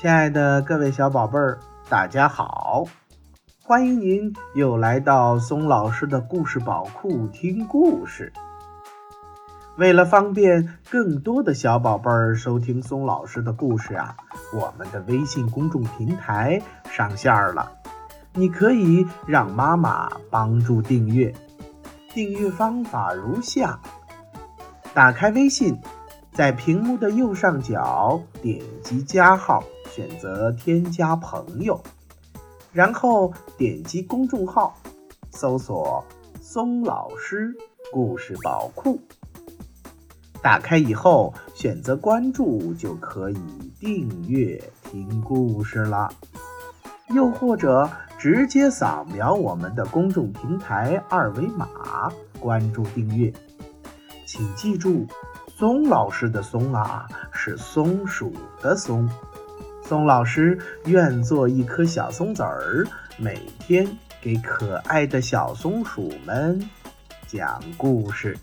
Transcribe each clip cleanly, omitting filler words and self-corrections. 亲爱的各位小宝贝儿，大家好！欢迎您又来到松老师的故事宝库听故事。为了方便更多的小宝贝儿收听松老师的故事啊，我们的微信公众平台上线了，你可以让妈妈帮助订阅。订阅方法如下：打开微信，在屏幕的右上角点击加号，选择添加朋友，然后点击公众号，搜索松老师故事宝库。打开以后选择关注，就可以订阅听故事了。又或者直接扫描我们的公众平台二维码，关注订阅。请记住，松老师的松啊，是松鼠的松。松老师愿做一颗小松子儿，每天给可爱的小松鼠们讲故事。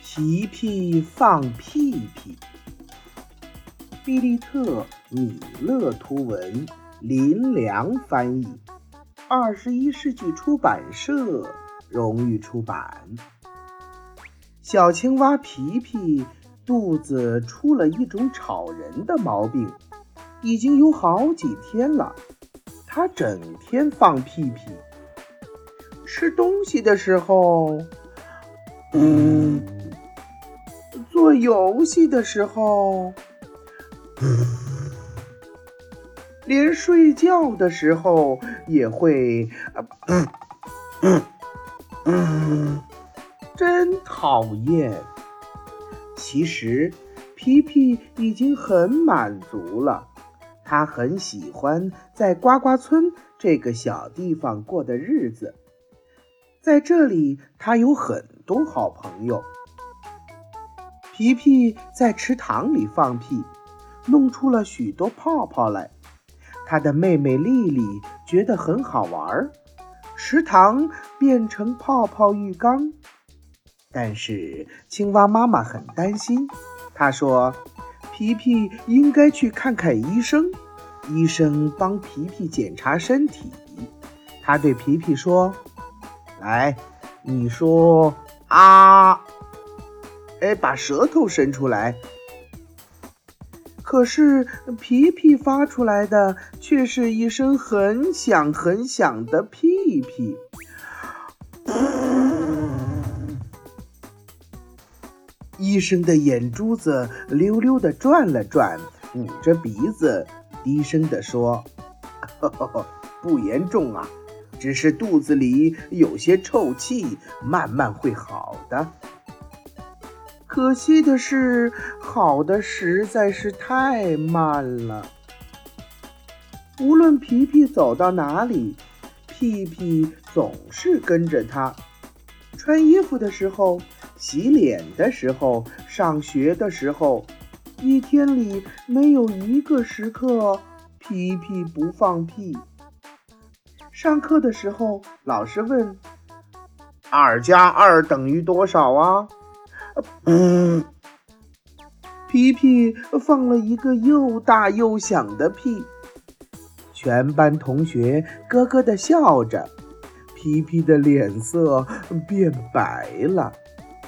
皮皮放屁屁。比利特·米勒图文，林良翻译，21世纪出版社荣誉出版。小青蛙皮皮肚子出了一种吵人的毛病，已经有好几天了。它整天放屁屁，吃东西的时候，做游戏的时候，连睡觉的时候也会，真讨厌。其实皮皮已经很满足了，他很喜欢在呱呱村这个小地方过的日子，在这里他有很多好朋友。皮皮在池塘里放屁，弄出了许多泡泡来，他的妹妹丽丽觉得很好玩，池塘变成泡泡浴缸。但是青蛙妈妈很担心，她说皮皮应该去看看医生，医生帮皮皮检查身体。她对皮皮说，来，你说啊，把舌头伸出来。可是皮皮发出来的却是一声很响很响的屁屁。医生的眼珠子溜溜地转了转，捂着鼻子低声地说，呵呵，不严重啊，只是肚子里有些臭气，慢慢会好的。可惜的是，好的实在是太慢了。无论皮皮走到哪里，屁屁总是跟着他。穿衣服的时候，洗脸的时候，上学的时候，一天里没有一个时刻皮皮不放屁。上课的时候，老师问，2+2等于多少啊？皮皮放了一个又大又响的屁，全班同学咯咯地笑着，皮皮的脸色变白了，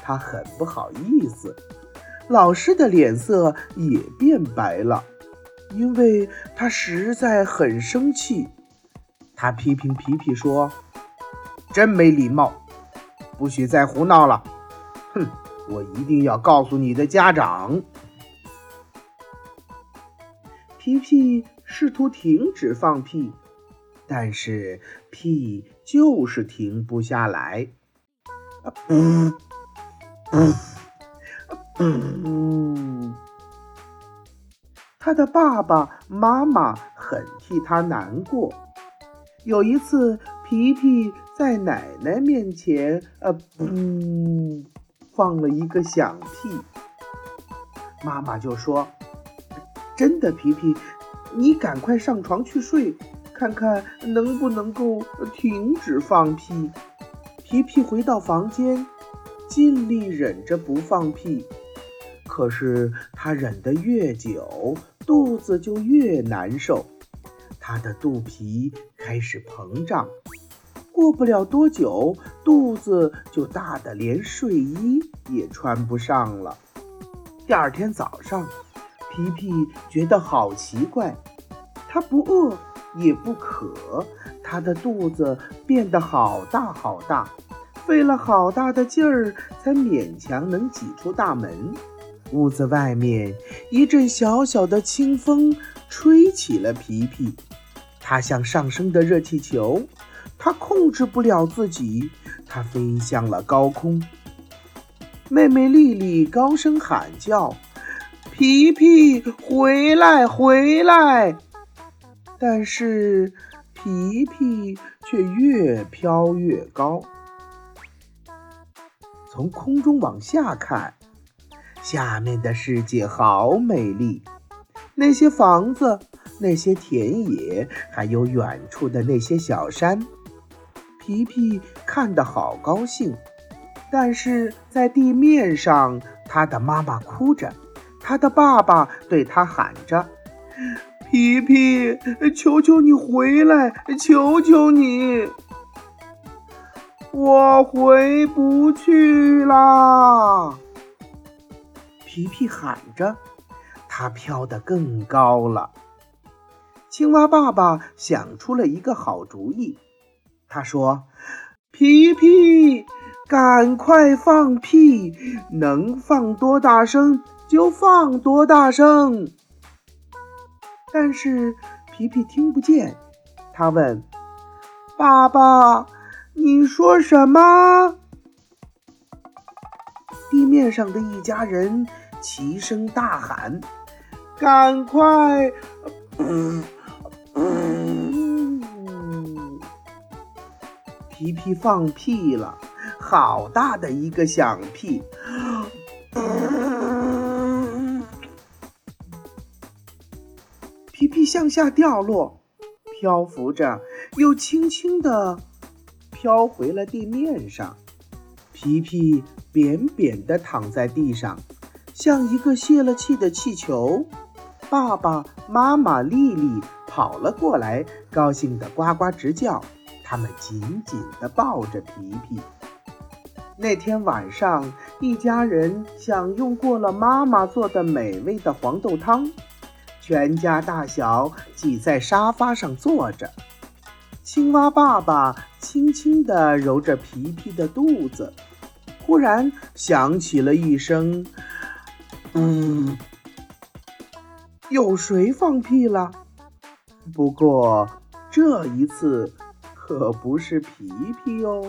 他很不好意思。老师的脸色也变白了，因为他实在很生气。他批评皮皮说，真没礼貌，不许再胡闹了，哼，我一定要告诉你的家长。皮皮试图停止放屁，但是屁就是停不下来。他的爸爸妈妈很替他难过。有一次，皮皮在奶奶面前放了一个响屁，妈妈就说，真的皮皮，你赶快上床去睡，看看能不能够停止放屁。皮皮回到房间，尽力忍着不放屁，可是他忍得越久，肚子就越难受，他的肚皮开始膨胀，过不了多久，肚子就大得连睡衣也穿不上了。第二天早上，皮皮觉得好奇怪，他不饿也不渴，他的肚子变得好大好大，费了好大的劲儿才勉强能挤出大门。屋子外面一阵小小的清风吹起了皮皮，他像上升的热气球，他控制不了自己，他飞向了高空。妹妹丽丽高声喊叫：“皮皮，回来，回来！”但是皮皮却越飘越高。从空中往下看，下面的世界好美丽，那些房子，那些田野，还有远处的那些小山。皮皮看得好高兴，但是在地面上，他的妈妈哭着，他的爸爸对他喊着：“皮皮，求求你回来，求求你！”“我回不去啦！”皮皮喊着，他飘得更高了。青蛙爸爸想出了一个好主意，他说：“皮皮，赶快放屁，能放多大声就放多大声。”但是皮皮听不见，他问：“爸爸，你说什么？”地面上的一家人齐声大喊：“赶快！”皮皮放屁了，好大的一个响屁！皮皮向下掉落，漂浮着，又轻轻地飘回了地面上。皮皮扁扁地躺在地上，像一个泄了气的气球。爸爸妈妈丽丽跑了过来，高兴地呱呱直叫，他们紧紧地抱着皮皮。那天晚上，一家人享用过了妈妈做的美味的黄豆汤，全家大小挤在沙发上坐着。青蛙爸爸轻轻地揉着皮皮的肚子，忽然响起了一声“有谁放屁了？”不过这一次可不是皮皮哦。